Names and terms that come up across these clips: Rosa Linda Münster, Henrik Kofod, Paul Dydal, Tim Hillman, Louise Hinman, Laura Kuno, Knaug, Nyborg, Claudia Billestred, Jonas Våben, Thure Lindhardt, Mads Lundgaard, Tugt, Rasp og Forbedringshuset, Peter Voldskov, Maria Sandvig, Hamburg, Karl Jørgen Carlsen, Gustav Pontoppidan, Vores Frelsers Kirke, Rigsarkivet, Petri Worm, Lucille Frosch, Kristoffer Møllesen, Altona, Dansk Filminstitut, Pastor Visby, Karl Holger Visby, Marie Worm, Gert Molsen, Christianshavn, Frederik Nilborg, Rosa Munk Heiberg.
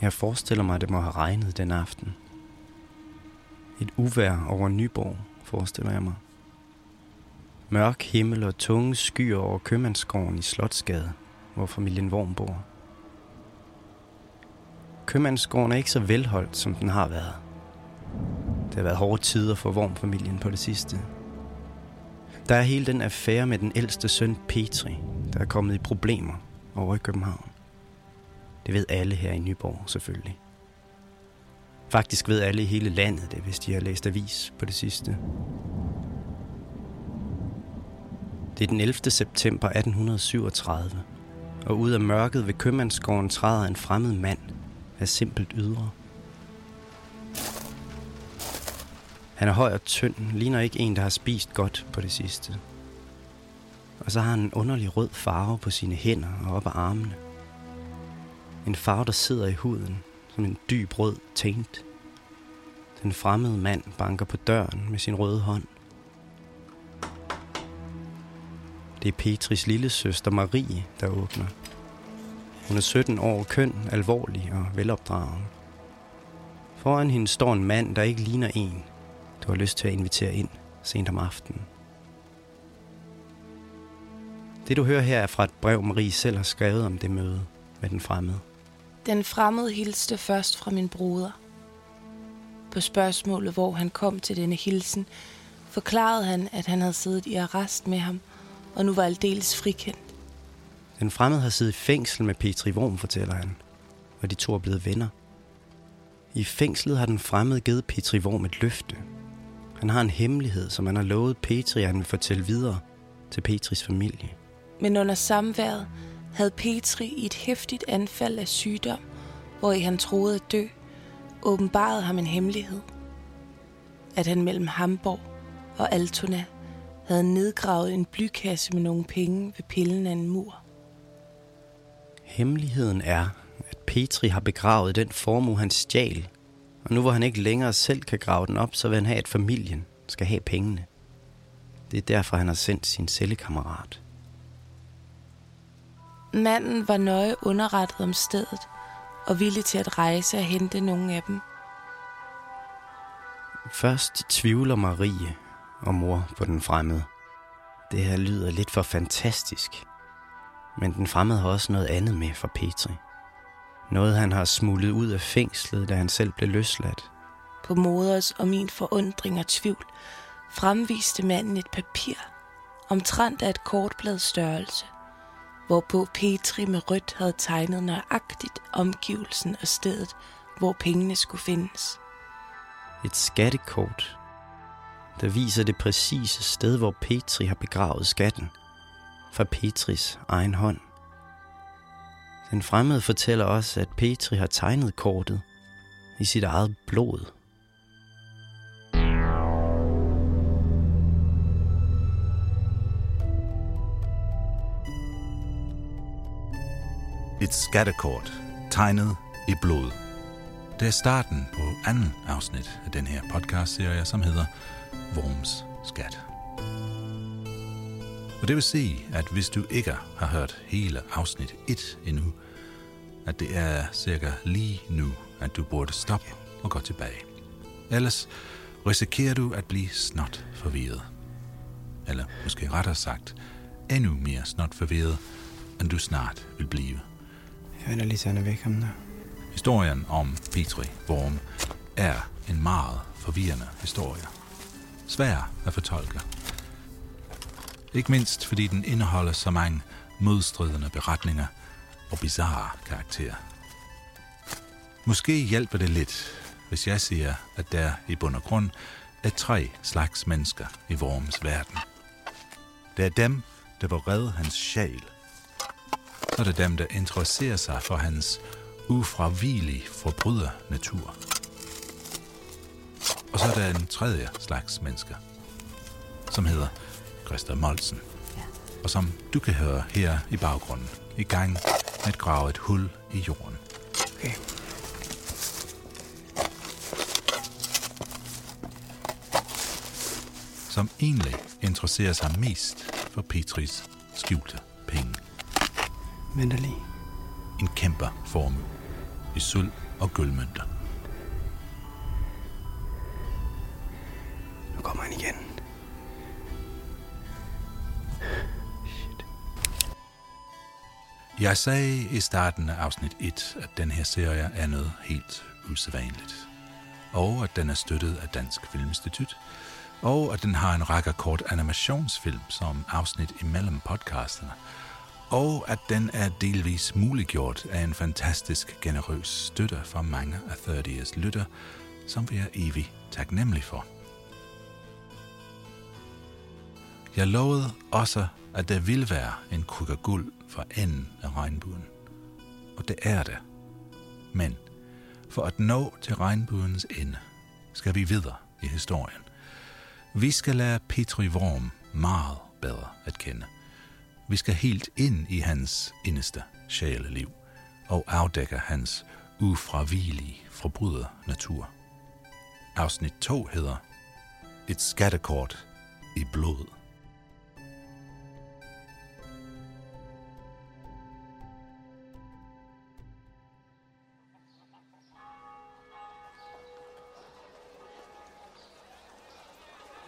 Jeg forestiller mig, at det må have regnet den aften. Et uvejr over Nyborg, forestiller jeg mig. Mørk himmel og tunge skyer over købmandsgården i Slotsgade, hvor familien Worm bor. Købmandsgården er ikke så velholdt, som den har været. Det har været hårde tider for Worm-familien på det sidste. Der er hele den affære med den ældste søn Petri, der er kommet i problemer over i København. Det ved alle her i Nyborg selvfølgelig. Faktisk ved alle i hele landet det, hvis de har læst avis på det sidste. Det er den 11. september 1837, og ud af mørket ved købmandsgården træder en fremmed mand af simpelt ydre. Han er høj og tynd, ligner ikke en, der har spist godt på det sidste. Og så har han en underlig rød farve på sine hænder og op ad armene. En farve, der sidder i huden, som en dyb rød tændt. Den fremmede mand banker på døren med sin røde hånd. Det er Petris lillesøster Marie, der åbner. Hun er 17 år, køn, alvorlig og velopdragen. Foran hende står en mand, der ikke ligner en, du har lyst til at invitere ind sent om aftenen. Det du hører her er fra et brev, Marie selv har skrevet om det møde med den fremmede. Den fremmede hilste først fra min broder. På spørgsmålet, hvor han kom til denne hilsen, forklarede han, at han havde siddet i arrest med ham, og nu var aldeles frikendt. Den fremmede har siddet i fængsel med Petri Worm, fortæller han, og de to er blevet venner. I fængslet har den fremmede givet Petri Worm et løfte. Han har en hemmelighed, som han har lovet Petri, at han vil fortælle videre til Petris familie. Men under samværet havde Petri i et heftigt anfald af sygdom, hvor han troede at dø, åbenbarede ham en hemmelighed. At han mellem Hamburg og Altona havde nedgravet en blykasse med nogle penge ved pillen af en mur. Hemmeligheden er, at Petri har begravet den formue, han stjal, og nu hvor han ikke længere selv kan grave den op, så vil han have, at familien skal have pengene. Det er derfor, han har sendt sin cellekammerat. Manden var nøje underrettet om stedet og villig til at rejse og hente nogle af dem. Først tvivler Marie og mor på den fremmede. Det her lyder lidt for fantastisk. Men den fremmede har også noget andet med fra Petri. Noget, han har smuglet ud af fængslet, da han selv blev løsladt. På moders og min forundring og tvivl fremviste manden et papir, omtrent af et kortblad størrelse, hvorpå Petri med rødt havde tegnet nøjagtigt omgivelsen og stedet, hvor pengene skulle findes. Et skattekort, der viser det præcise sted, hvor Petri har begravet skatten, fra Petris egen hånd. Den fremmede fortæller også, at Petri har tegnet kortet i sit eget blod. Et skattekort, tegnet i blod. Det er starten på anden afsnit af den her podcastserie, som hedder Worms Skat. Og det vil sige, at hvis du ikke har hørt hele afsnit 1 endnu, at det er cirka lige nu, at du burde stoppe og gå tilbage. Ellers risikerer du at blive snot forvirret. Eller måske rettere sagt, endnu mere snot forvirret, end du snart vil blive. Jeg vender lige sådan væk om der. Historien om Petri Worm er en meget forvirrende historie. Svær at fortolke. Ikke mindst fordi den indeholder så mange modstridende beretninger og bizarre karakterer. Måske hjælper det lidt, hvis jeg siger, at der i bund og grund er 3 slags mennesker i Worms verden. Der er dem, der vil redde hans sjæl. Så er det dem, der interesserer sig for hans ufravigelige forbrydernatur. Og så er der en tredje slags mennesker, som hedder Christoffer Møllesen, og som du kan høre her i baggrunden, i gang med at grave et hul i jorden. Okay. Som egentlig interesserer sig mest for Petris skjulte penge. Venter lige. En kæmpe formue i sølv og guldmønter. Nu kommer han igen. Shit. Jeg sagde i starten af afsnit 1, at den her serie er noget helt usædvanligt. Og at den er støttet af Dansk Filminstitut. Og at den har en række kort animationsfilm som afsnit imellem podcasterne. Og at den er delvis muliggjort af en fantastisk generøs støtte fra mange af 30'ers lytter, som vi er evigt taknemmelige for. Jeg lovede også, at der ville være en krukke guld for enden af regnbuen. Og det er det. Men for at nå til regnbuens ende, skal vi videre i historien. Vi skal lære Petri Worm meget bedre at kende. Vi skal helt ind i hans inderste sjæleliv og afdække hans ufravigelige forbrydernatur. Afsnit 2 hedder Et skattekort i blod.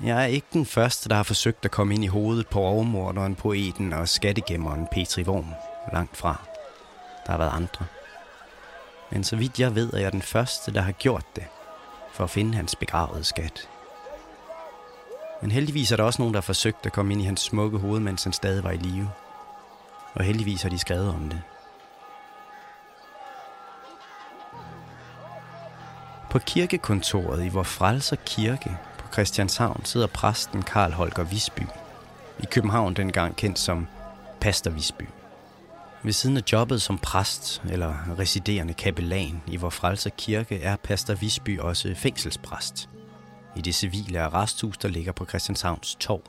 Jeg er ikke den første, der har forsøgt at komme ind i hovedet på overmorderen, poeten og skattegemmeren Petri Worm. Langt fra. Der har været andre. Men så vidt jeg ved, er jeg den første, der har gjort det, for at finde hans begravede skat. Men heldigvis er der også nogen, der har forsøgt at komme ind i hans smukke hoved, mens han stadig var i live. Og heldigvis har de skrevet om det. På kirkekontoret i Vores Frelsers Kirke på Christianshavn sidder præsten Karl Holger Visby, i København dengang kendt som Pastor Visby. Ved siden af jobbet som præst eller residerende kapellan i Vor Frelsers Kirke er Pastor Visby også fængselspræst i det civile arresthus, der ligger på Christianshavns Torv.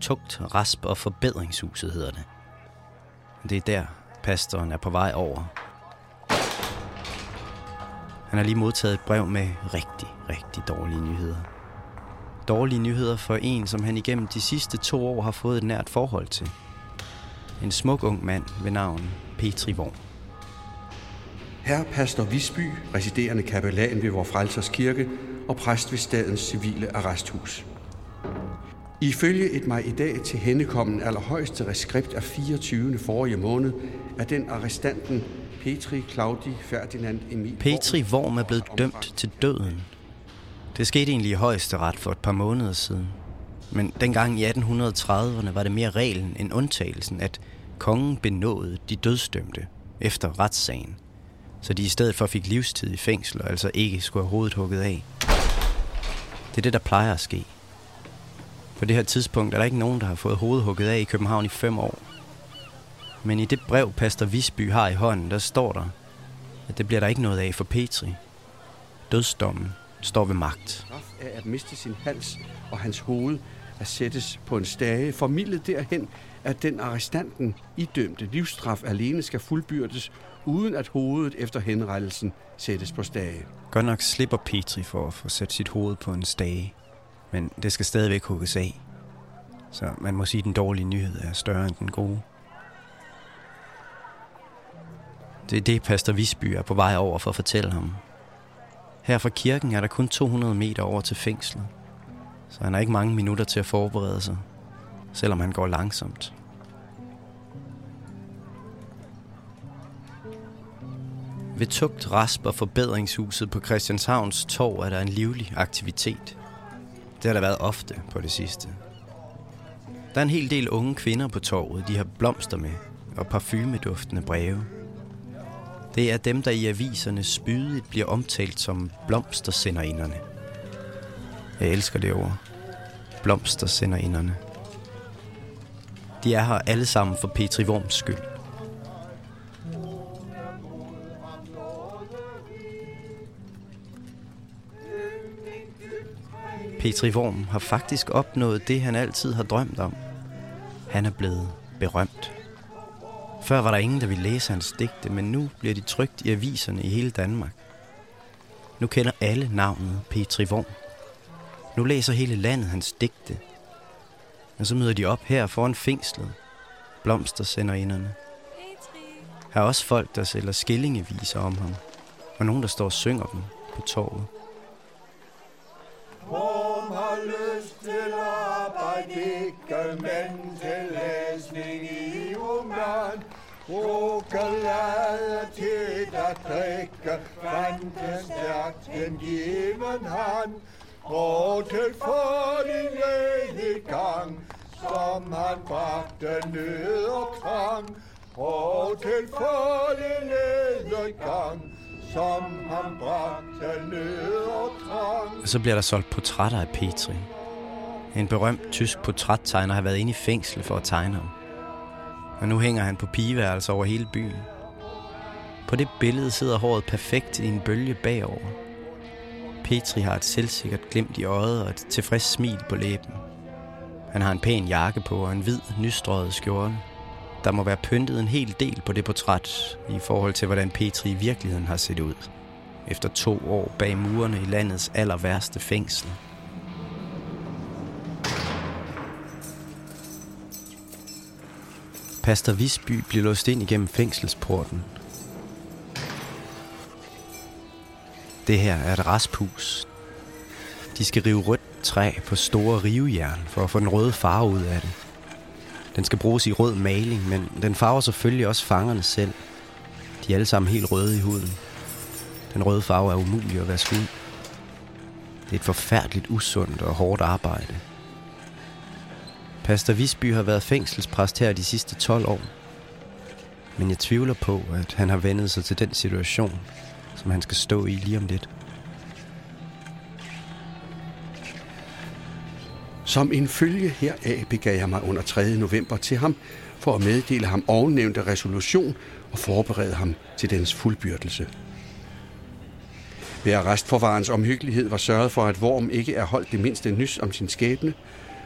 Tugt, Rasp og Forbedringshuset hedder det. Det er der, pastoren er på vej over. Han har lige modtaget et brev med rigtig, rigtig dårlige nyheder. Dårlige nyheder for en, som han igennem de sidste 2 år har fået et nært forhold til. En smuk ung mand ved navn Petri Worm. Herre Pastor Visby, residerende kapellan ved Vor Frelsers Kirke og præst ved stadens civile arresthus. Ifølge et mig i dag til hændekommen allerhøjeste reskript af 24. forrige måned, er den arrestanten Petri Claudi Ferdinand Emil Petri Worm er blevet dømt til døden. Det skete egentlig i højesteret for et par måneder siden. Men dengang i 1830'erne var det mere reglen end undtagelsen, at kongen benådede de dødsdømte efter retssagen. Så de i stedet for fik livstid i fængsel og altså ikke skulle have hovedet hugget af. Det er det, der plejer at ske. På det her tidspunkt er der ikke nogen, der har fået hovedet hugget af i København i 5 år. Men i det brev, Pastor Visby har i hånden, der står der, at det bliver der ikke noget af for Petri. Dødsdommen står ved magt. Af at miste sin hals og hans hoved at sættes på en stage, formidlet derhen, at den arrestanten idømte livsstraf alene skal fuldbyrdes, uden at hovedet efter henrettelsen sættes på stage. Godt nok slipper Petri for at få sat sit hoved på en stage, men det skal stadigvæk hugges af. Så man må sige, at den dårlige nyhed er større end den gode. Det er det, Pastor Visby er på vej over for at fortælle ham. Her fra kirken er der kun 200 meter over til fængslet, så han har ikke mange minutter til at forberede sig, selvom han går langsomt. Ved Tugt, Rasp og Forbedringshuset på Christianshavns Torv er der en livlig aktivitet. Det har der været ofte på det sidste. Der er en hel del unge kvinder på torvet, de har blomster med og parfumeduftende breve. Det er dem, der i aviserne spydigt bliver omtalt som blomstersenderinderne. Jeg elsker det ord. Blomstersenderinderne. De er her alle sammen for Petri Worms skyld. Petri Worm har faktisk opnået det, han altid har drømt om. Han er blevet berømt. Før var der ingen, der ville læse hans digte, men nu bliver de trykt i aviserne i hele Danmark. Nu kender alle navnet Petri Worm. Nu læser hele landet hans digte. Og så møder de op her foran fængslet. Blomstersenderinderne. Her er også folk, der sælger skillingeviser om ham. Og nogen, der står og synger dem på torvet. Worm har lyst til arbejde, ikke mænd til læsning i roman. Rokalade til at drikke, vandet stærkt den given hand. Og til fordelede gang, som han bragte nød og krang. Og til fordelede gang, som han bragte nød og krang. Og så bliver der solgt portrætter af Petri. En berømt tysk portrættegner har været inde i fængsel for at tegne ham. Og nu hænger han på pigeværelser over hele byen. På det billede sidder håret perfekt i en bølge bagover. Petri har et selvsikkert glimt i øjet og et tilfreds smil på læben. Han har en pæn jakke på og en hvid, nystrøget skjorte. Der må være pyntet en hel del på det portræt i forhold til, hvordan Petri i virkeligheden har set ud. Efter 2 år bag murene i landets aller værste fængsel. Pastor Visby bliver låst ind igennem fængselsporten. Det her er et rasphus. De skal rive rødt træ på store rivejern for at få den røde farve ud af det. Den skal bruges i rød maling, men den farver selvfølgelig også fangerne selv. De er alle sammen helt røde i huden. Den røde farve er umulig at vaske ud. Det er et forfærdeligt usundt og hårdt arbejde. Pastor Visby har været fængselspræst her de sidste 12 år. Men jeg tvivler på, at han har vendet sig til den situation, som han skal stå i lige om lidt. Som en følge heraf begav jeg mig under 3. november til ham, for at meddele ham ovennævnte resolution og forberede ham til dens fuldbyrdelse. Ved arrestforvarens omhyggelighed var sørget for, at Worm ikke er holdt det mindste nys om sin skæbne,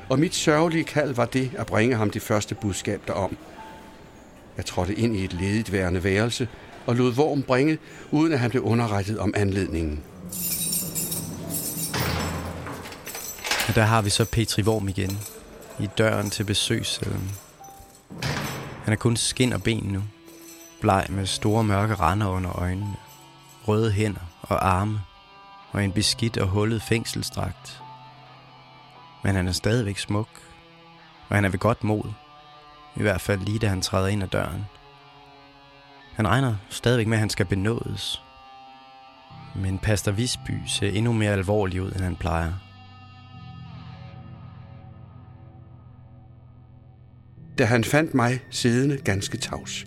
og mit sørgelige kald var det at bringe ham det første budskab derom. Jeg trådte ind i et ledigt værende værelse, og lod Worm bringe, uden at han blev underrettet om anledningen. Og der har vi så Petri Worm igen, i døren til besøgscellen. Han er kun skin og ben nu, bleg med store mørke rander under øjnene, røde hænder og arme, og en beskidt og hullet fængselsdragt. Men han er stadigvæk smuk, og han er ved godt mod, i hvert fald lige da han træder ind ad døren. Han regner stadigvæk med, at han skal benådes. Men Pastor Visby ser endnu mere alvorlig ud, end han plejer. Da han fandt mig siddende ganske tavs,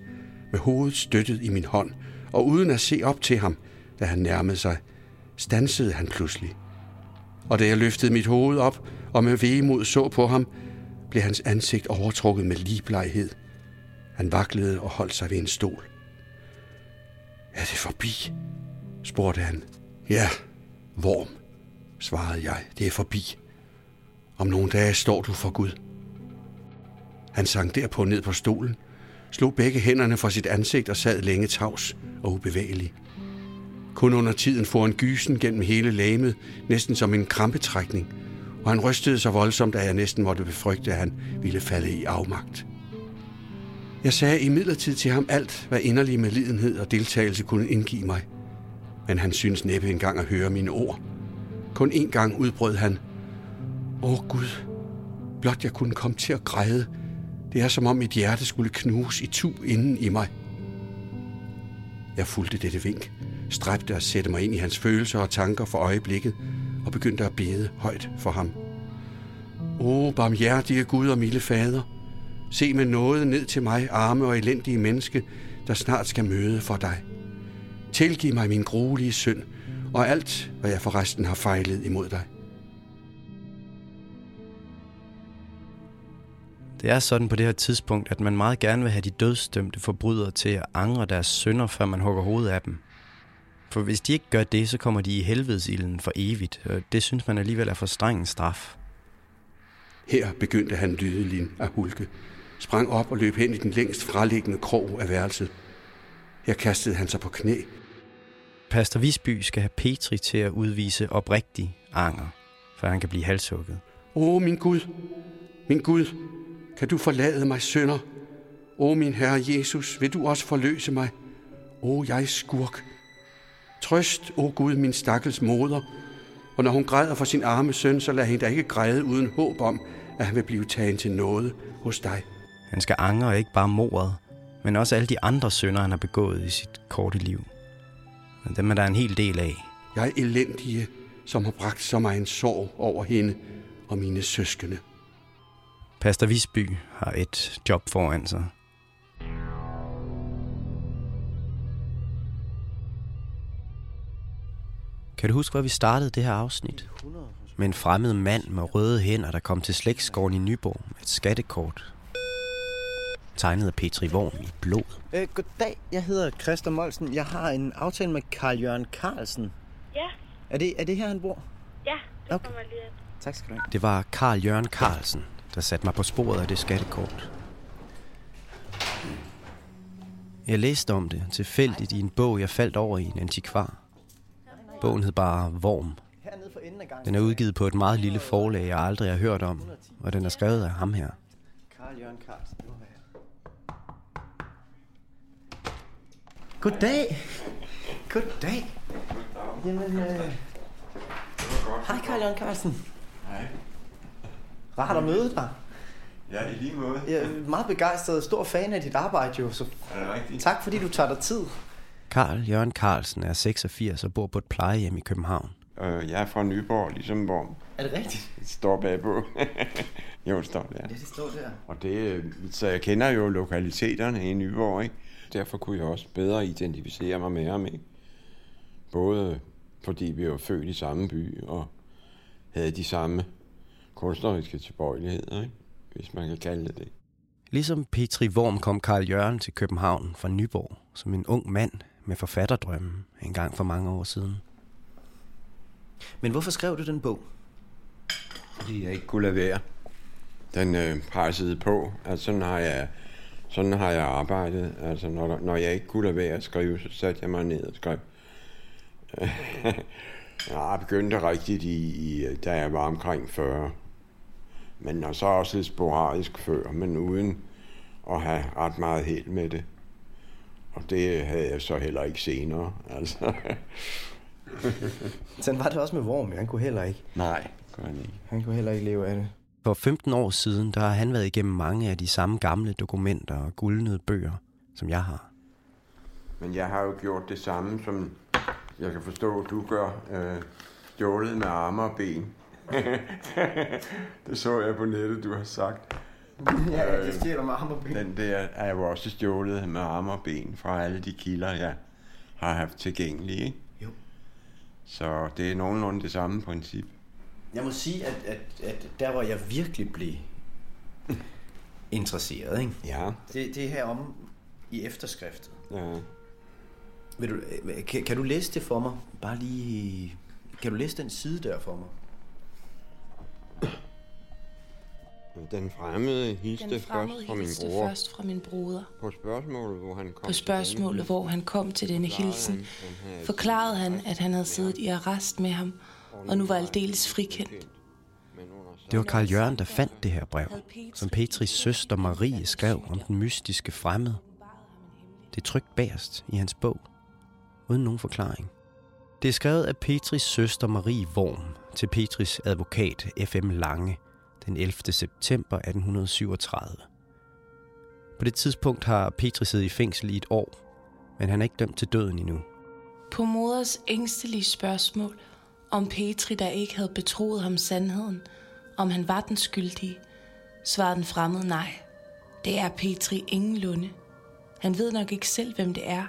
med hovedet støttet i min hånd, og uden at se op til ham, da han nærmede sig, stansede han pludselig. Og da jeg løftede mit hoved op og med vemod så på ham, blev hans ansigt overtrukket med ligbleghed. Han vaklede og holdt sig ved en stol. Er det forbi? Spurgte han. Ja, Worm, svarede jeg. Det er forbi. Om nogle dage står du for Gud. Han sank derpå ned på stolen, slog begge hænderne fra sit ansigt og sad længe tavs og ubevægelig. Kun under tiden for en gysen gennem hele lægemet, næsten som en krampetrækning, og han rystede så voldsomt, at jeg næsten måtte befrygte, at han ville falde i afmagt. Jeg sagde imidlertid til ham alt, hvad inderlig medlidenhed og deltagelse kunne indgive mig. Men han syntes næppe engang at høre mine ord. Kun én gang udbrød han. Åh Gud, blot jeg kunne komme til at græde. Det er som om mit hjerte skulle knuges i tu inden i mig. Jeg fulgte dette vink, stræbte at sætte mig ind i hans følelser og tanker for øjeblikket, og begyndte at bede højt for ham. Åh, barmhjertige Gud og milde fader, se med nåde ned til mig, arme og elendige menneske, der snart skal møde for dig. Tilgiv mig min gruelige synd, og alt, hvad jeg forresten har fejlet imod dig. Det er sådan på det her tidspunkt, at man meget gerne vil have de dødsdømte forbrydere til at angre deres synder, før man hugger hovedet af dem. For hvis de ikke gør det, så kommer de i helvedesilden for evigt, og det synes man alligevel er for streng en straf. Her begyndte han lydelin at hulke, sprang op og løb hen i den længst fraliggende krog af værelset. Her kastede han sig på knæ. Pastor Visby skal have Petri til at udvise oprigtig anger, for han kan blive halshugget. Åh, min Gud, min Gud, kan du forlade mig synder? Åh, min Herre Jesus, vil du også forløse mig? Åh, jeg skurk. Trøst, åh Gud, min stakkels moder, og når hun græder for sin arme søn, så lader hende da ikke græde uden håb om, at han vil blive taget til nåde hos dig. Han skal angre ikke bare mordet, men også alle de andre synder, han har begået i sit korte liv. Men dem er der en hel del af. Jeg er elendige, som har bragt så meget sorg over hende og mine søskende. Pastor Visby har et job foran sig. Kan du huske, hvor vi startede det her afsnit? Med en fremmed mand med røde hænder, der kom til slægtsgården i Nyborg med et skattekort. Tegnet af Petri Worm i blod. Goddag, jeg hedder Kristoffer Møllesen. Jeg har en aftale med Karl Jørgen Carlsen. Ja. Er det her, han bor? Ja, det okay. Kommer lige ind. Tak skal du have. Det var Karl Jørgen Carlsen, der satte mig på sporet af det skattekort. Jeg læste om det tilfældigt i en bog, jeg faldt over i en antikvar. Bogen hed bare Worm. Den er udgivet på et meget lille forlag, jeg aldrig har hørt om, og den er skrevet af ham her. Goddag. Goddag. Jamen, hej Karl Jørgen Carlsen. Hej. Rart at møde dig. Ja, i lige måde. Jeg er meget begejstret, stor fan af dit arbejde, jo. Så er det rigtigt? Tak fordi du tager dig tid. Karl Jørgen Carlsen er 86 og bor på et plejehjem i København. Jeg er fra Nyborg, ligesom Worm. Er det rigtigt? Det står bagpå. Jo, det står der. Det står der. Og det, så jeg kender jo lokaliteterne i Nyborg, ikke? Derfor kunne jeg også bedre identificere mig med ham, ikke? Både fordi vi var født i samme by og havde de samme kunstneriske tilbøjeligheder, ikke? Hvis man kan kalde det. Ligesom Petri Worm kom Karl Jørgen til København fra Nyborg som en ung mand med forfatterdrømmen en gang for mange år siden. Men hvorfor skrev du den bog? Fordi jeg ikke kunne lade være. Den pressede på. Altså, sådan har jeg arbejdet. Altså, når jeg ikke kunne lade være at skrive, så satte jeg mig ned og skrev. Jeg begyndte rigtigt, da jeg var omkring 40. Men og så også lidt sporadisk før, men uden at have ret meget held med det. Og det havde jeg så heller ikke senere, altså. Sådan var det også med Worm, han kunne heller ikke. Nej, kunne han ikke. Han kunne heller ikke leve af det. For 15 år siden, der har han været igennem mange af de samme gamle dokumenter og guldnede bøger, som jeg har. Men jeg har jo gjort det samme, som jeg kan forstå, du gør. Stjålet med arme og ben. Det så jeg på nettet, du har sagt. Ja, det stjæler med arme og ben. Den der er jo også stjålet med arme og ben fra alle de kilder, jeg har haft tilgængelige, ikke? Jo. Så det er nogenlunde det samme princip. Jeg må sige, at der hvor jeg virkelig blev interesseret, ikke? Ja. Det er herom i efterskriftet. Ja. Vil du, kan du læse det for mig? Bare lige... Kan du læse den side der for mig? Den fremmede hilste først fra min broder. På spørgsmålet, hvor han kom til denne hilsen, forklarede han, at han havde siddet i arrest med ham, og nu var aldeles frikendt. Det var Karl Jørgen, der fandt det her brev, som Petris søster Marie skrev om den mystiske fremmede. Det er trykt bagerst i hans bog, uden nogen forklaring. Det er skrevet af Petris søster Marie Worm til Petris advokat F.M. Lange den 11. september 1837. På det tidspunkt har Petri siddet i fængsel i et år, men han er ikke dømt til døden endnu. På moders ængstelige spørgsmål, om Petri, der ikke havde betroet ham sandheden, om han var den skyldige, svarede den fremmede nej. Det er Petri ingenlunde. Han ved nok ikke selv, hvem det er.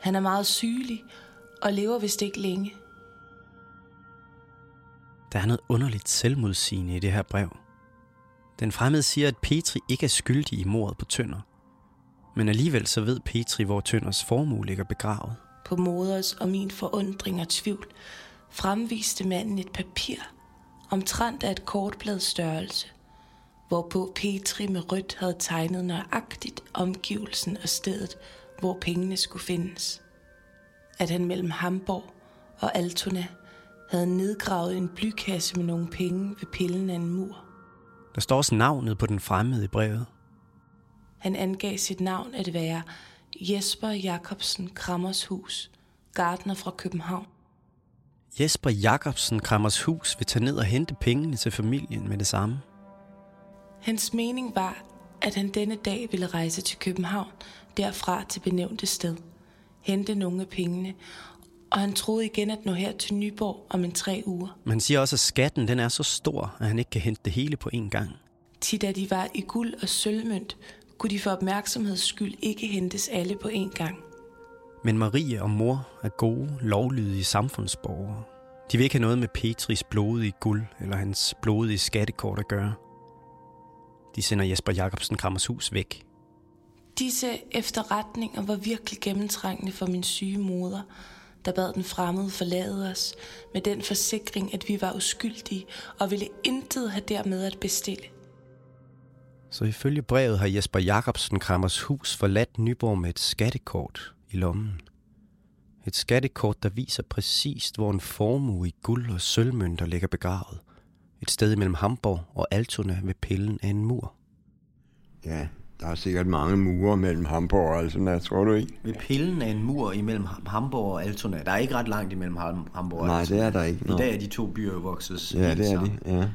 Han er meget sygelig og lever vist ikke længe. Der er noget underligt selvmodsigende i det her brev. Den fremmede siger, at Petri ikke er skyldig i mordet på Tønder. Men alligevel så ved Petri, hvor Tønders formue ligger begravet. På moders og min forundring og tvivl fremviste manden et papir, omtrent af et kortblad størrelse, hvorpå Petri med rødt havde tegnet nøjagtigt omgivelsen og stedet, hvor pengene skulle findes. At han mellem Hamburg og Altona havde nedgravet en blykasse med nogle penge ved pillen af en mur. Der står også navnet på den fremmede i brevet. Han angav sit navn at være Jesper Jacobsen Krammershus, gartner fra København. Jesper Jacobsen Krammershus vil tage ned og hente pengene til familien med det samme. Hans mening var, at han denne dag ville rejse til København, derfra til benævnte sted, hente nogle af pengene, og han troede igen at nå her til Nyborg om en 3 uger. Man siger også, at skatten den er så stor, at han ikke kan hente det hele på én gang. Til da de var i guld og sølvmønt, kunne de for opmærksomheds skyld ikke hentes alle på én gang. Men Marie og mor er gode, lovlydige samfundsborgere. De vil ikke have noget med Petris blodige guld eller hans blodige skattekort at gøre. De sender Jesper Jacobsen Krammershus væk. Disse efterretninger var virkelig gennemtrængende for min syge moder, der bad den fremmede forlade os med den forsikring, at vi var uskyldige og ville intet have dermed at bestille. Så ifølge brevet har Jesper Jacobsen Krammershus forladt Nyborg med et skattekort i lommen. Et skattekort, der viser præcist, hvor en formue i guld og sølvmønter ligger begravet. Et sted mellem Hamburg og Altona ved pillen af en mur. Ja, der er sikkert mange mure mellem Hamburg og Altona, tror du ikke? Ved pillen af en mur imellem Hamburg og Altona. Der er ikke ret langt imellem Hamburg og Altona. Nej, det er der ikke. I dag er de to byer vokset. Ja, det er de, ja.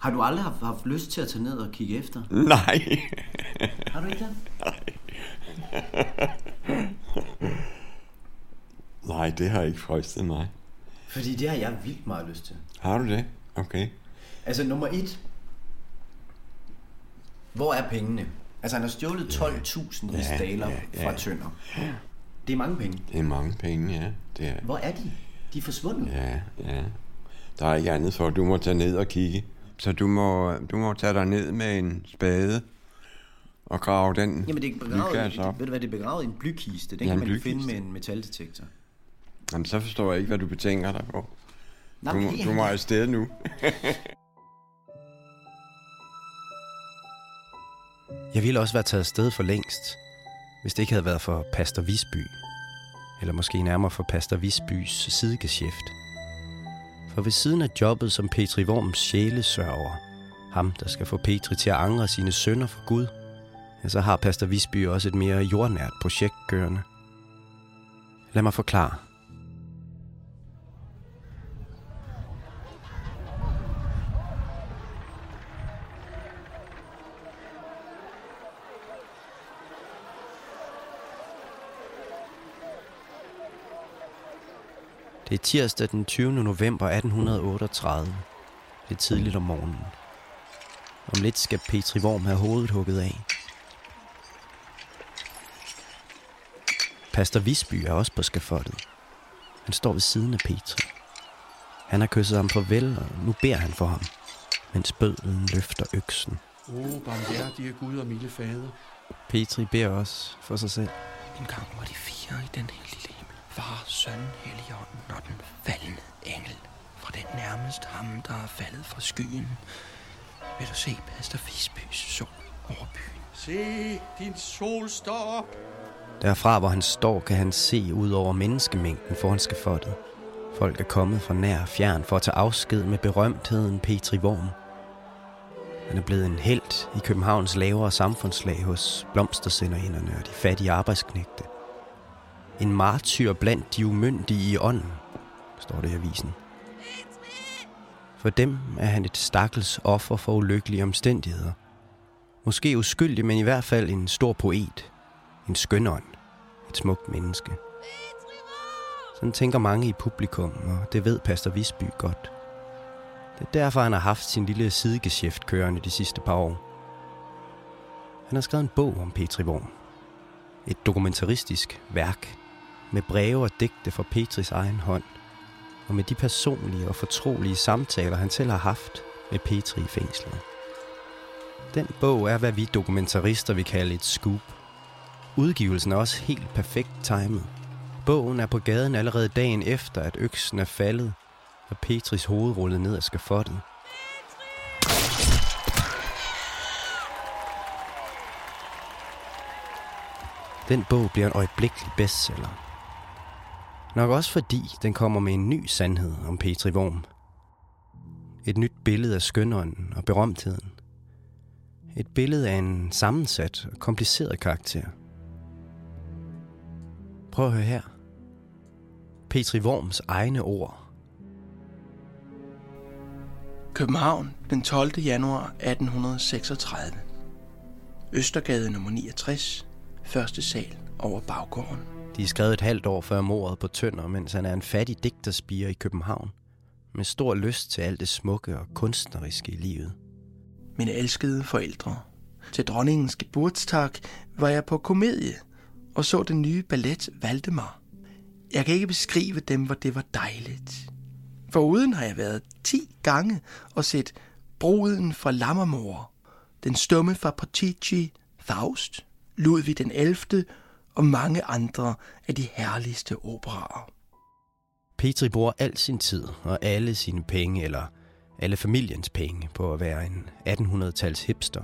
Har du aldrig haft lyst til at tage ned og kigge efter? Nej. Har du ikke det? Nej, det har ikke frystet mig. Fordi det har jeg vildt meget lyst til. Har du det? Okay. Altså nummer 1. Hvor er pengene? Altså han har stjålet 12.000 rigsdaler fra Tønder. Ja. Det er mange penge. Det er mange penge, ja. Det er. Hvor er de? De er forsvundet. Ja, ja. Der er ikke andet for, du må tage ned og kigge. Så du må tage dig ned med en spade og grave den. Jamen det er begravet. Ved du hvad, det er begravet i en blykiste. Den kan man finde med en metaldetektor. Jamen så forstår jeg ikke, hvad du betænker dig på. Du må afsted nu. Jeg ville også være taget afsted for længst, hvis det ikke havde været for Pastor Visby. Eller måske nærmere for Pastor Visbys sidegeschæft. For ved siden af jobbet som Petri Worms sjælesørger, ham der skal få Petri til at angre sine synder for Gud, så har Pastor Visby også et mere jordnært projekt kørende. Lad mig forklare. Det er tirsdag den 20. november 1838. Det er tidligt om morgenen. Om lidt skal Petri Worm have hovedet hugget af. Pastor Visby er også på skafottet. Han står ved siden af Petri. Han har kysset ham farvel, og nu beder han for ham, mens bødlen løfter øksen. O barmhjertige Gud og milde fader. Petri beder også for sig selv. En gang var de fire i den her lille himmel. Far, søn, Helligånden og den faldende engel. Fra den nærmest ham, der er faldet fra skyen. Vil du se Pastor Visbys sol over byen? Se, din sol står op. Derfra, hvor han står, kan han se ud over menneskemængden foran skafottet. Folk er kommet fra nær og fjern for at tage afsked med berømtheden Petri Worm. Han er blevet en helt i Københavns lavere samfundslag hos blomstersenderinderne og de fattige arbejdsknægte. En martyr blandt de umyndige i ånden, står det i avisen. For dem er han et stakkels offer for ulykkelige omstændigheder. Måske uskyldig, men i hvert fald en stor poet. En skønånd. Et smukt menneske. Sådan tænker mange i publikum, og det ved Pastor Visby godt. Det er derfor, han har haft sin lille sidegeschæft kørende de sidste par år. Han har skrevet en bog om Petri Worm. Et dokumentaristisk værk med breve og digte fra Petris egen hånd, og med de personlige og fortrolige samtaler, han selv har haft med Petri i fængslet. Den bog er, hvad vi dokumentarister vil kalde et scoop. Udgivelsen er også helt perfekt timet. Bogen er på gaden allerede dagen efter, at øksen er faldet, og Petris hoved rullede ned af skafottet. Den bog bliver en øjeblikkelig bestseller. Nok også fordi den kommer med en ny sandhed om Petri Worm. Et nyt billede af skønånden og berømtheden. Et billede af en sammensat og kompliceret karakter. Prøv at høre her. Petri Worms egne ord. København, den 12. januar 1836. Østergade nummer 69, første sal over baggården. De er skrevet et halvt år før mordet på Tønder, mens han er en fattig digterspirer i København. Med stor lyst til alt det smukke og kunstneriske i livet. Mine elskede forældre. Til dronningens geburtstag var jeg på komedie og så den nye ballet Valdemar. Jeg kan ikke beskrive dem, hvor det var dejligt. Foruden har jeg været 10 gange og set Bruden fra Lammermoor, Den stumme fra Portici, Faust, Ludvig den 11. og mange andre af de herligste operaer. Petri bruger al sin tid og alle sine penge, eller alle familiens penge, på at være en 1800-tals hipster,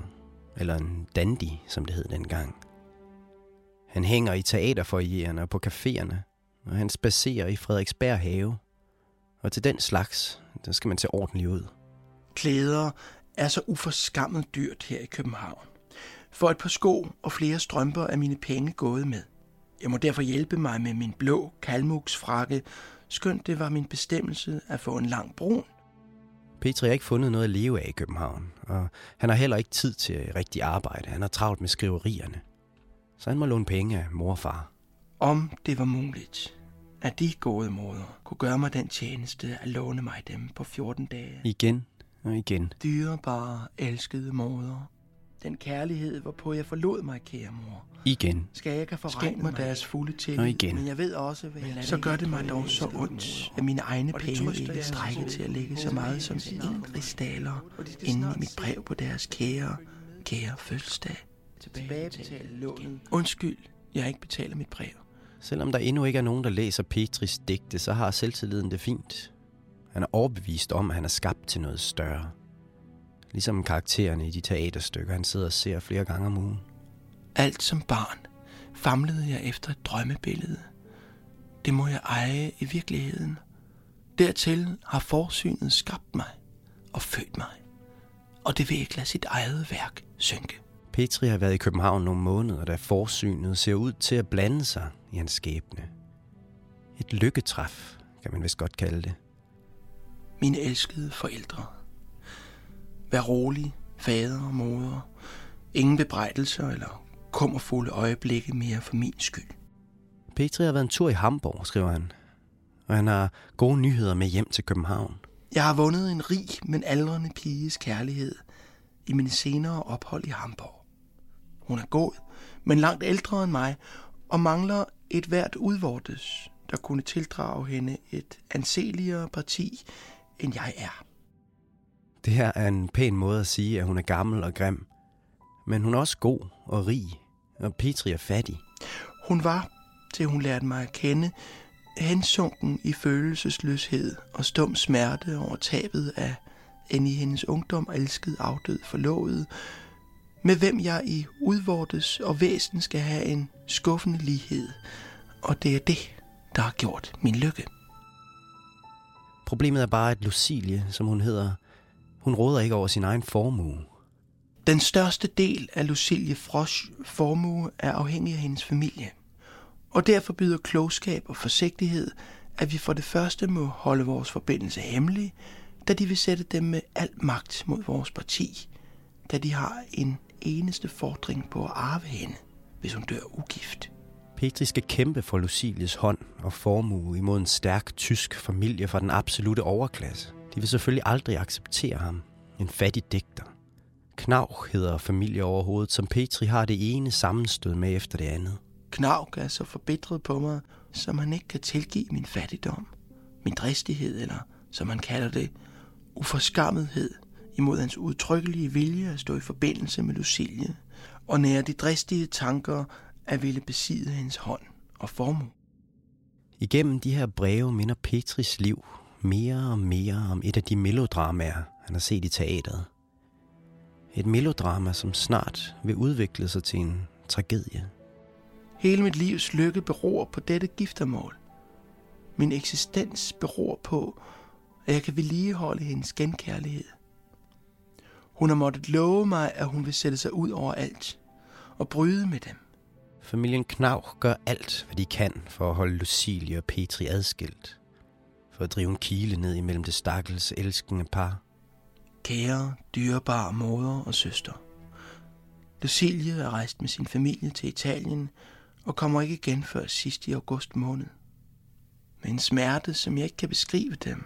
eller en dandy, som det hed dengang. Han hænger i teaterfoyererne og på caféerne, og han spacerer i Frederiksberg have. Og til den slags, der skal man se ordentligt ud. Klæder er så uforskammet dyrt her i København. For et par sko og flere strømper er mine penge gået med. Jeg må derfor hjælpe mig med min blå kalmuksfrakke, skønt det var min bestemmelse at få en lang brun. Petri har ikke fundet noget at leve af i København, og han har heller ikke tid til rigtig arbejde. Han har travlt med skriverierne. Så han må låne penge af mor og far. Om det var muligt, at de gode moder kunne gøre mig den tjeneste at låne mig dem på 14 dage. Igen og igen. Dyrebare, elskede moder. Den kærlighed, hvorpå jeg forlod mig, kære mor. Igen. Skal jeg kan forregne mig deres fulde tillid. Og igen. Men jeg ved også, hvad jeg så gør det mig dog så ondt, at mine egne penge ikke strækker til at lægge så meget som en rigsdaler inden i mit brev på deres kære fødselsdag. Tilbagebetale lånet. Undskyld, jeg ikke betaler mit brev. Selvom der endnu ikke er nogen, der læser Petris digte, så har selvtilliden det fint. Han er overbevist om, at han er skabt til noget større. Ligesom karaktererne i de teaterstykker, han sidder og ser flere gange om ugen. Alt som barn famlede jeg efter et drømmebillede. Det må jeg eje i virkeligheden. Dertil har forsynet skabt mig og født mig. Og det vil ikke lade sit eget værk synke. Petri har været i København nogle måneder, da forsynet ser ud til at blande sig i hans skæbne. Et lykketræf, kan man vist godt kalde det. Mine elskede forældre. Vær rolig, fader og moder. Ingen bebrejdelser eller kummerfulde øjeblikke mere for min skyld. Petri har været en tur i Hamburg, skriver han. Og han har gode nyheder med hjem til København. Jeg har vundet en rig, men aldrende piges kærlighed i mine senere ophold i Hamburg. Hun er god, men langt ældre end mig, og mangler et hvert udvortes, der kunne tildrage hende et anseligere parti, end jeg er. Det her er en pæn måde at sige, at hun er gammel og grim, Men hun er også god og rig, og Petri er fattig. Hun var, til hun lærte mig at kende, hensunken i følelsesløshed og stum smerte over tabet af en i hendes ungdom elskede afdød forlovede, med hvem jeg i udvortes og væsen skal have en skuffende lighed. Og det er det, der har gjort min lykke. Problemet er bare, at Lucille, som hun hedder, hun råder ikke over sin egen formue. Den største del af Lucille Frosch formue er afhængig af hendes familie. Og derfor byder klogskab og forsigtighed, at vi for det første må holde vores forbindelse hemmelig, da de vil sætte dem med al magt mod vores parti, da de har en eneste fordring på at arve hende, hvis hun dør ugift. Petri skal kæmpe for Lucilles hånd og formue imod en stærk tysk familie fra den absolute overklasse. De vil selvfølgelig aldrig acceptere ham, en fattig digter. Knaug hedder familieoverhovedet, som Petri har det ene sammenstød med efter det andet. Knaug er så forbitret på mig, som han ikke kan tilgive min fattigdom, min dristighed eller, som han kalder det, uforskammethed imod hans udtrykkelige vilje at stå i forbindelse med Lucille og nære de dristige tanker at ville besidde hendes hånd og formue. Igennem de her breve minder Petris liv mere og mere om et af de melodramaer, han har set i teateret. Et melodrama, som snart vil udvikle sig til en tragedie. Hele mit livs lykke beror på dette giftermål. Min eksistens beror på, at jeg kan vedligeholde hendes genkærlighed. Hun har måttet love mig, at hun vil sætte sig ud over alt og bryde med dem. Familien Knaug gør alt, hvad de kan for at holde Lucille og Petri adskilt. For at drive en kile ned imellem det stakkels elskende par. Kære, dyrebare moder og søster. Lucille er rejst med sin familie til Italien og kommer ikke igen før sidst i august måned. Med en smerte, som jeg ikke kan beskrive dem,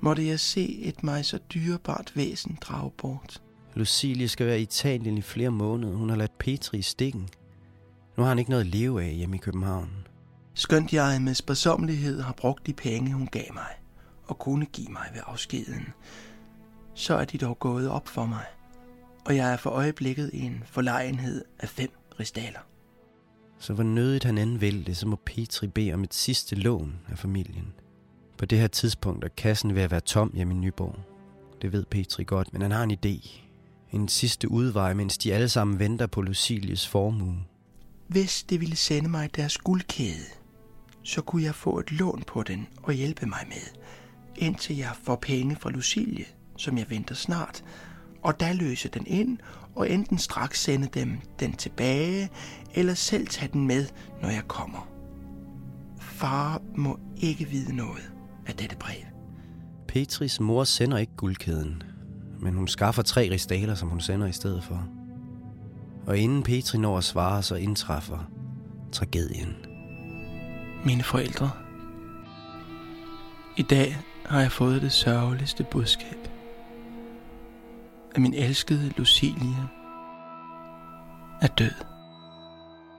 måtte jeg se et mig så dyrebart væsen drage bort. Lucille skal være i Italien i flere måneder. Hun har ladt Petri i stikken. Nu har han ikke noget at leve af hjemme i København. Skønt jeg med sparsommelighed har brugt de penge, hun gav mig, og kunne give mig ved afskeden, så er de dog gået op for mig, og jeg er for øjeblikket i en forlegenhed af 5 rigsdaler. Så hvor nødigt han end vil det, så må Petri bede om et sidste lån af familien. På det her tidspunkt er kassen ved at være tom hjemme i Nyborg. Det ved Petri godt, men han har en idé. En sidste udvej, mens de alle sammen venter på Lucilles formue. Hvis det ville sende mig deres guldkæde, så kunne jeg få et lån på den og hjælpe mig med, indtil jeg får penge fra Lucille, som jeg venter snart, og da løse den ind og enten straks sende dem den tilbage, eller selv tage den med, når jeg kommer. Far må ikke vide noget af dette brev. Petris mor sender ikke guldkæden, men hun skaffer 3 rigsdaler, som hun sender i stedet for. Og inden Petri når at svare, så indtræffer tragedien. Mine forældre. I dag har jeg fået det sørgeligste budskab. At min elskede Lucille er død.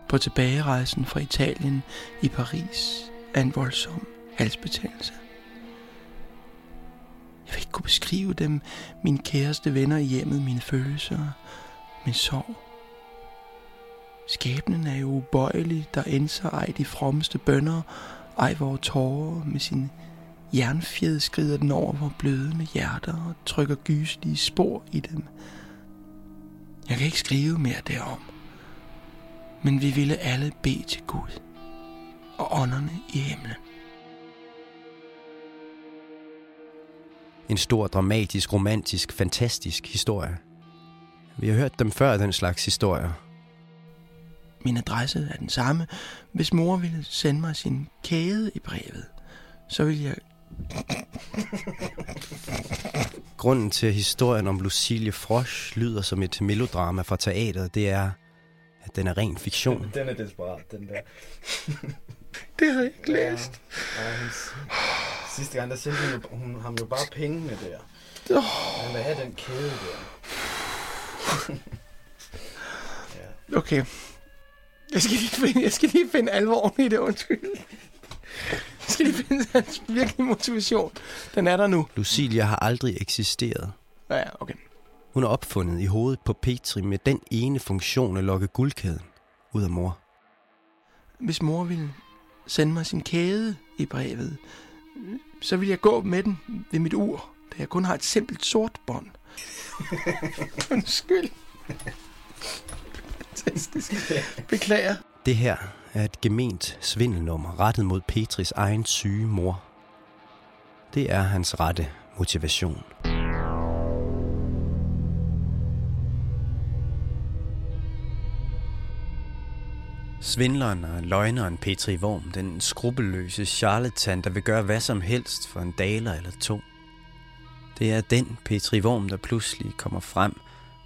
På tilbagerejsen fra Italien i Paris er en voldsom halsbetændelse. Jeg vil ikke kunne beskrive dem, mine kæreste venner i hjemmet, mine følelser, min sorg. Skæbnen er jo ubøjelig, der enser ej de frommeste bønner, ej vore tårer, med sin jernfjed skrider den over vore blødende hjerter og trykker gyselige spor i dem. Jeg kan ikke skrive mere derom, men vi ville alle bede til Gud og ånderne i himlen. En stor, dramatisk, romantisk, fantastisk historie. Vi har hørt dem før, den slags historier. Min adresse er den samme. Hvis mor ville sende mig sin kæde i brevet, så ville jeg... Grunden til, historien om Lucille Frosch lyder som et melodrama fra teateret, det er, at den er ren fiktion. Den er desperat, den der. Det har jeg ikke læst. Ja, sidste gang, der sendte hun ham jo bare pengene der. Han vil have den kæde der. Ja. Okay. Jeg skal lige finde alvoren i det, undskyld. Jeg skal lige finde hans virkelige motivation. Den er der nu. Lucille har aldrig eksisteret. Ja, okay. Hun er opfundet i hovedet på Petri med den ene funktion at lokke guldkæden ud af mor. Hvis mor ville sende mig sin kæde i brevet, så ville jeg gå med den ved mit ur, da jeg kun har et simpelt sort bånd. Undskyld. Fantastisk. Beklager. Det her er et gement svindelnummer rettet mod Petris egen syge mor. Det er hans rette motivation. Svindleren og løgneren Petri Worm, den skrupelløse charlatan, der vil gøre hvad som helst for en daler eller to. Det er den Petri Worm, der pludselig kommer frem,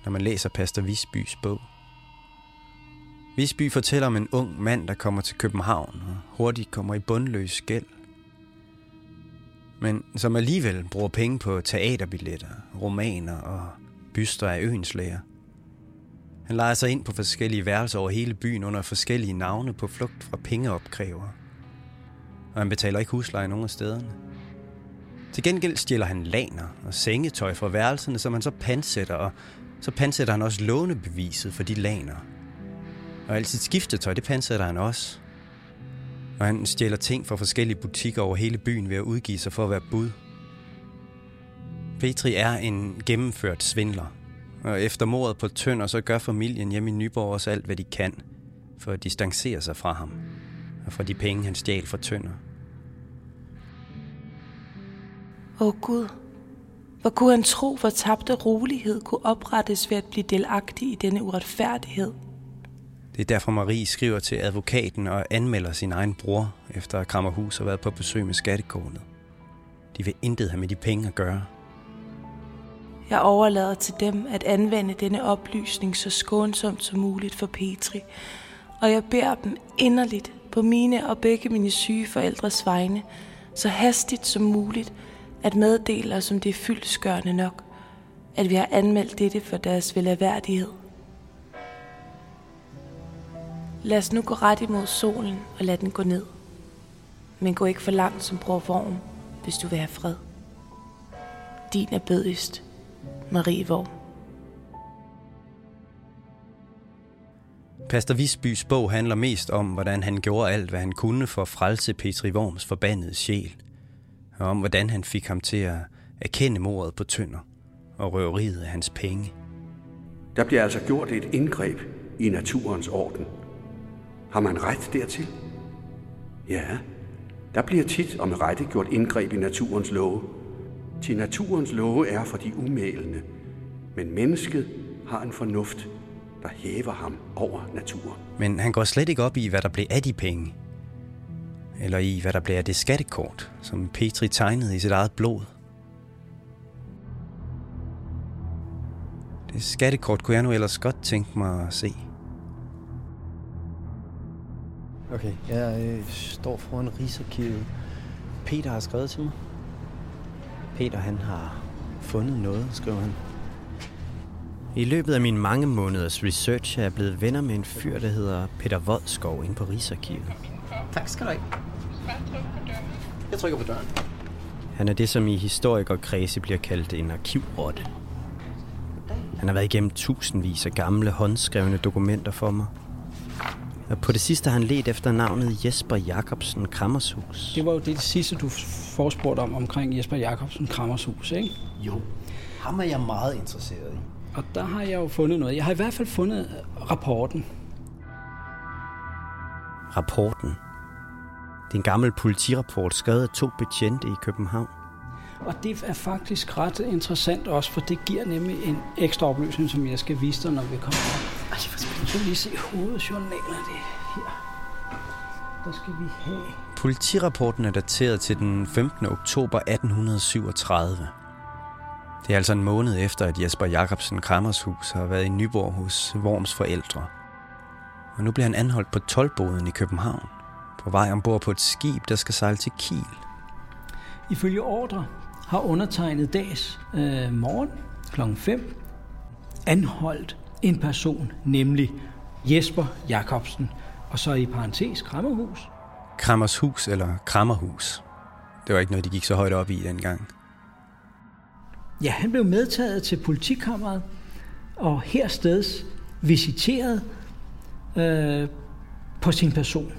når man læser Pastor Visbys bog. Visby fortæller om en ung mand, der kommer til København og hurtigt kommer i bundløs gæld. Men som alligevel bruger penge på teaterbilletter, romaner og byster af øenslæger. Han lejer sig ind på forskellige værelser over hele byen under forskellige navne på flugt fra pengeopkrævere. Og han betaler ikke husleje nogen af stederne. Til gengæld stjæler han laner og sengetøj fra værelserne, som han så pansætter, og så pansætter han også lånebeviset for de laner. Og alt sit skiftetøj, det pansætter han også. Og han stjæler ting fra forskellige butikker over hele byen ved at udgive sig for at være bud. Petri er en gennemført svindler. Og efter mordet på Tønder, så gør familien hjemme i Nyborg også alt, hvad de kan, for at distancere sig fra ham, og fra de penge, han stjal fra Tønder. Åh Gud, hvor kunne han tro, hvor tabte rolighed kunne oprettes ved at blive delagtig i denne uretfærdighed? Det er derfor Marie skriver til advokaten og anmelder sin egen bror, efter at Krammershus har været på besøg med skattekortet. De vil intet have med de penge at gøre. Jeg overlader til dem at anvende denne oplysning så skånsomt som muligt for Petri, og jeg beder dem inderligt på mine og begge mine syge forældres vegne, så hastigt som muligt at meddele os, om det er fyldestgørende nok, at vi har anmeldt dette for deres velaværdighed. Lad os nu gå ret imod solen og lad den gå ned, men gå ikke for langt som bror Worm, hvis du vil have fred. Din er bødigst. Marie Worm. Pastor Visbys bog handler mest om, hvordan han gjorde alt, hvad han kunne for at frelse Petri Worms forbandede sjæl, og om, hvordan han fik ham til at erkende mordet på Tønder og røveriet af hans penge. Der bliver altså gjort et indgreb i naturens orden. Har man ret dertil? Ja, der bliver tit og med rette gjort indgreb i naturens love. Til naturens love er for de umælende, men mennesket har en fornuft, der hæver ham over naturen. Men han går slet ikke op i, hvad der blev af de penge. Eller i, hvad der blev af det skattekort, som Petri tegnede i sit eget blod. Det skattekort kunne jeg nu ellers godt tænke mig at se. Okay, jeg står foran Rigsarkivet. Peter har skrevet til mig. Peter, han har fundet noget, skriver han. I løbet af mine mange måneders research er jeg blevet venner med en fyr, der hedder Peter Voldskov inde på Rigsarkivet. Tak skal du have. Jeg trykker på døren. Han er det, som i historikerkredse bliver kaldt en arkivrotte. Han har været igennem tusindvis af gamle håndskrevne dokumenter for mig. Og på det sidste har han ledt efter navnet Jesper Jacobsen Krammershus. Det var jo det sidste, du forespurgte omkring Jesper Jacobsen Krammershus, ikke? Jo, ham er jeg meget interesseret i. Og der har jeg jo fundet noget. Jeg har i hvert fald fundet rapporten. Rapporten? Det er en gammel politirapport, skrevet af 2 betjente i København. Og det er faktisk ret interessant også, for det giver nemlig en ekstra oplysning, som jeg skal vise dig, når vi kommer op. Ej, hvor skal vi så lige se hovedjournaler, det her. Der skal vi have. Politirapporten er dateret til den 15. oktober 1837. Det er altså en måned efter, at Jesper Jacobsen Krammershus har været i Nyborg hos Worms forældre. Og nu bliver han anholdt på toldboden i København, på vej ombord på et skib, der skal sejle til Kiel. Ifølge ordre har undertegnet dags morgen kl. 5 anholdt en person, nemlig Jesper Jacobsen, og så i parentes Krammershus. Krammershus eller Krammerhus. Det var ikke noget, de gik så højt op i dengang. Ja, han blev medtaget til politikammeret og hersteds visiteret på sin person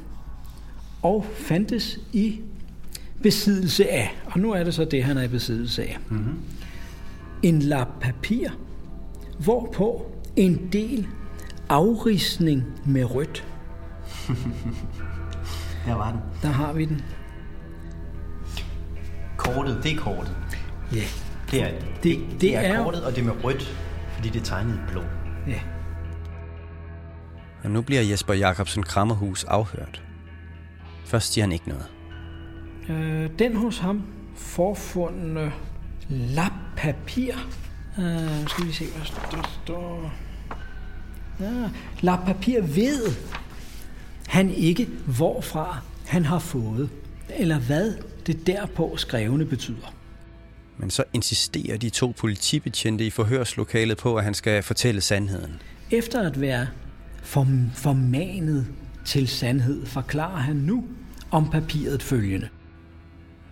og fandtes i besiddelse af, og nu er det så det, han er i besiddelse af, mm-hmm. en lap papir, hvorpå en del afridsning med rødt. Der var den. Der har vi den. Kortet, det er kortet. Ja. Yeah. Det er kortet, og det med rødt, fordi det er tegnet blå. Ja. Yeah. Og nu bliver Jesper Jacobsen Krammershus afhørt. Først siger han ikke noget. Den hos ham forfundne lap papir. Skal vi se, hvad der står. Ja, lap papir ved han ikke, hvorfra han har fået, eller hvad det derpå skrevne betyder. Men så insisterer de to politibetjente i forhørslokalet på, at han skal fortælle sandheden. Efter at være formanet til sandhed, forklarer han nu om papiret følgende.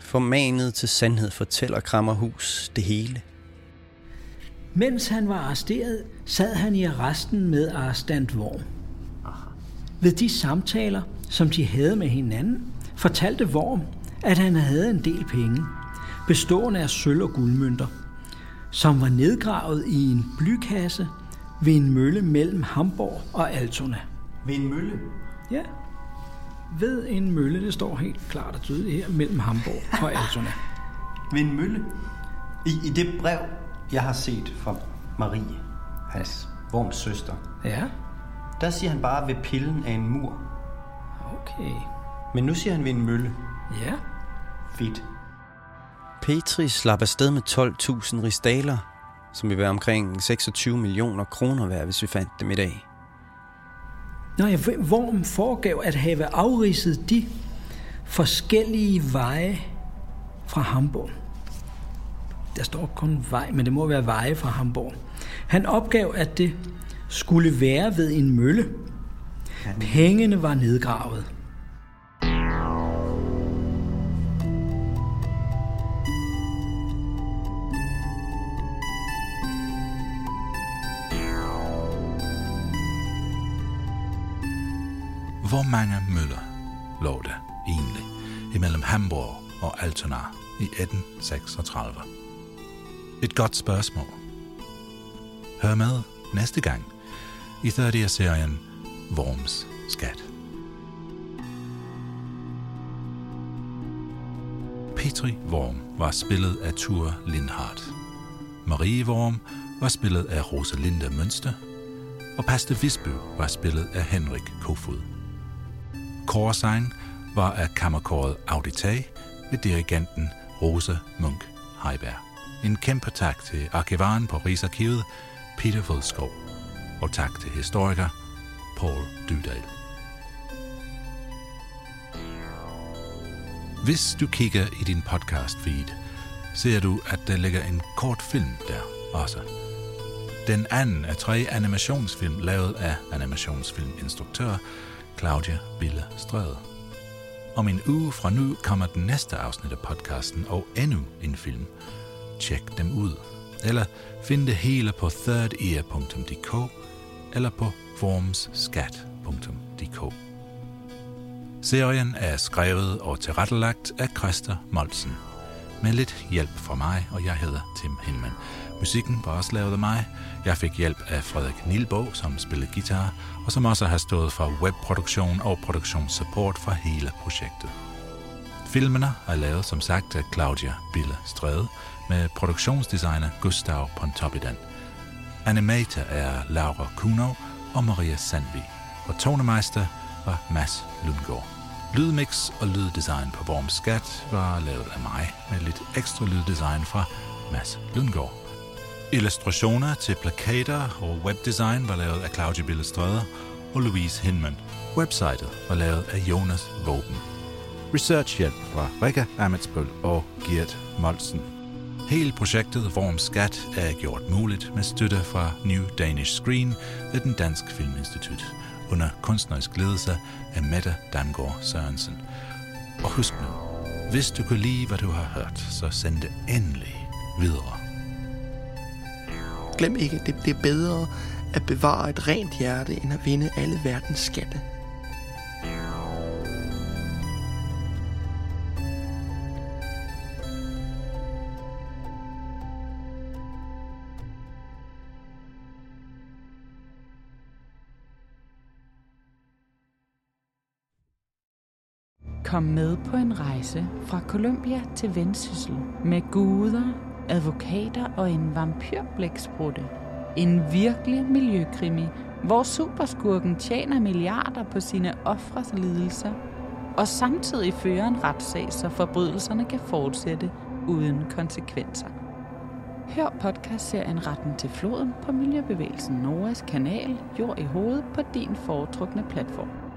Formanet til sandhed fortæller Krammershus det hele. Mens han var arresteret, sad han i arresten med arrestant Worm. Ved de samtaler, som de havde med hinanden, fortalte Worm, at han havde en del penge, bestående af sølv- og guldmønter, som var nedgravet i en blykasse ved en mølle mellem Hamburg og Altona. Ved en mølle? Ja, ved en mølle, det står helt klart og tydeligt her, mellem Hamburg og Altona. Ved en mølle? I det brev, jeg har set fra Marie, hans Worms søster, ja. Der siger han bare ved pillen af en mur. Okay. Men nu siger han ved en mølle. Ja. Fedt. Petri slap afsted med 12.000 rigsdaler, som vil være omkring 26 millioner kroner værd, hvis vi fandt dem i dag. Nå, Worm foregav at have afridset de forskellige veje fra Hamburg. Der står kun vej, men det må være veje fra Hamburg. Han opgav, at det skulle være ved en mølle. Pengene var nedgravet. Hvor mange møller lå der egentlig imellem Hamburg og Altona i 1836? Et godt spørgsmål. Hør med næste gang i 30-serien Worms Skat. Petri Worm var spillet af Thure Lindhardt. Marie Worm var spillet af Rosa Linda Münster. Og Pastor Visby var spillet af Henrik Kofod. Korsang var af kammerkoret Audita med dirigenten Rosa Munk Heiberg. En kæmpe tak til arkivaren på Rigsarkivet, Peter Voldskov, og tak til historiker Paul Dydal. Hvis du kigger i din podcast feed, ser du, at der ligger en kort film der også. Den anden af 3 animationsfilm lavet af animationsfilminstruktør Claudia Billestred. Om en uge fra nu kommer den næste afsnit af podcasten og endnu en film. Tjek dem ud. Eller find det hele på thirdear.dk eller på wormsskat.dk. Serien er skrevet og tilrettelagt af Kristoffer Møllesen. Med lidt hjælp fra mig, og jeg hedder Tim Hillman. Musikken var også lavet af mig. Jeg fik hjælp af Frederik Nilborg, som spillede guitar, og som også har stået for webproduktion og produktionssupport for hele projektet. Filmene er lavet, som sagt, af Claudia Billestred med produktionsdesigner Gustav Pontoppidan. Animator er Laura Kuno og Maria Sandvig, og tonemeister var Mads Lundgaard. Lydmix og lyddesign på Worms Skat var lavet af mig, med lidt ekstra lyddesign fra Mads Lundgaard. Illustrationer til plakater og webdesign var lavet af Claudia Billestred og Louise Hinman. Websitet var lavet af Jonas Våben. Researchhjælp fra Rikke Amitsbøl og Gert Molsen. Hele projektet Worms Skat er gjort muligt med støtte fra New Danish Screen ved den Dansk Filminstitut under kunstnerisk ledelse af Mette Damgaard Sørensen. Og husk nu, hvis du kunne lide, hvad du har hørt, så send det endelig videre. glem ikke, det er bedre at bevare et rent hjerte, end at vinde alle verdens skatte. Kom med på en rejse fra Colombia til Vendsyssel med guder, advokater og en vampyrblæksprutte. En virkelig miljøkrimi, hvor superskurken tjener milliarder på sine ofres lidelser, og samtidig fører en retssag, så forbrydelserne kan fortsætte uden konsekvenser. Hør podcastserien Retten til floden på Miljøbevægelsen Noras kanal Jord i hovedet på din foretrukne platform.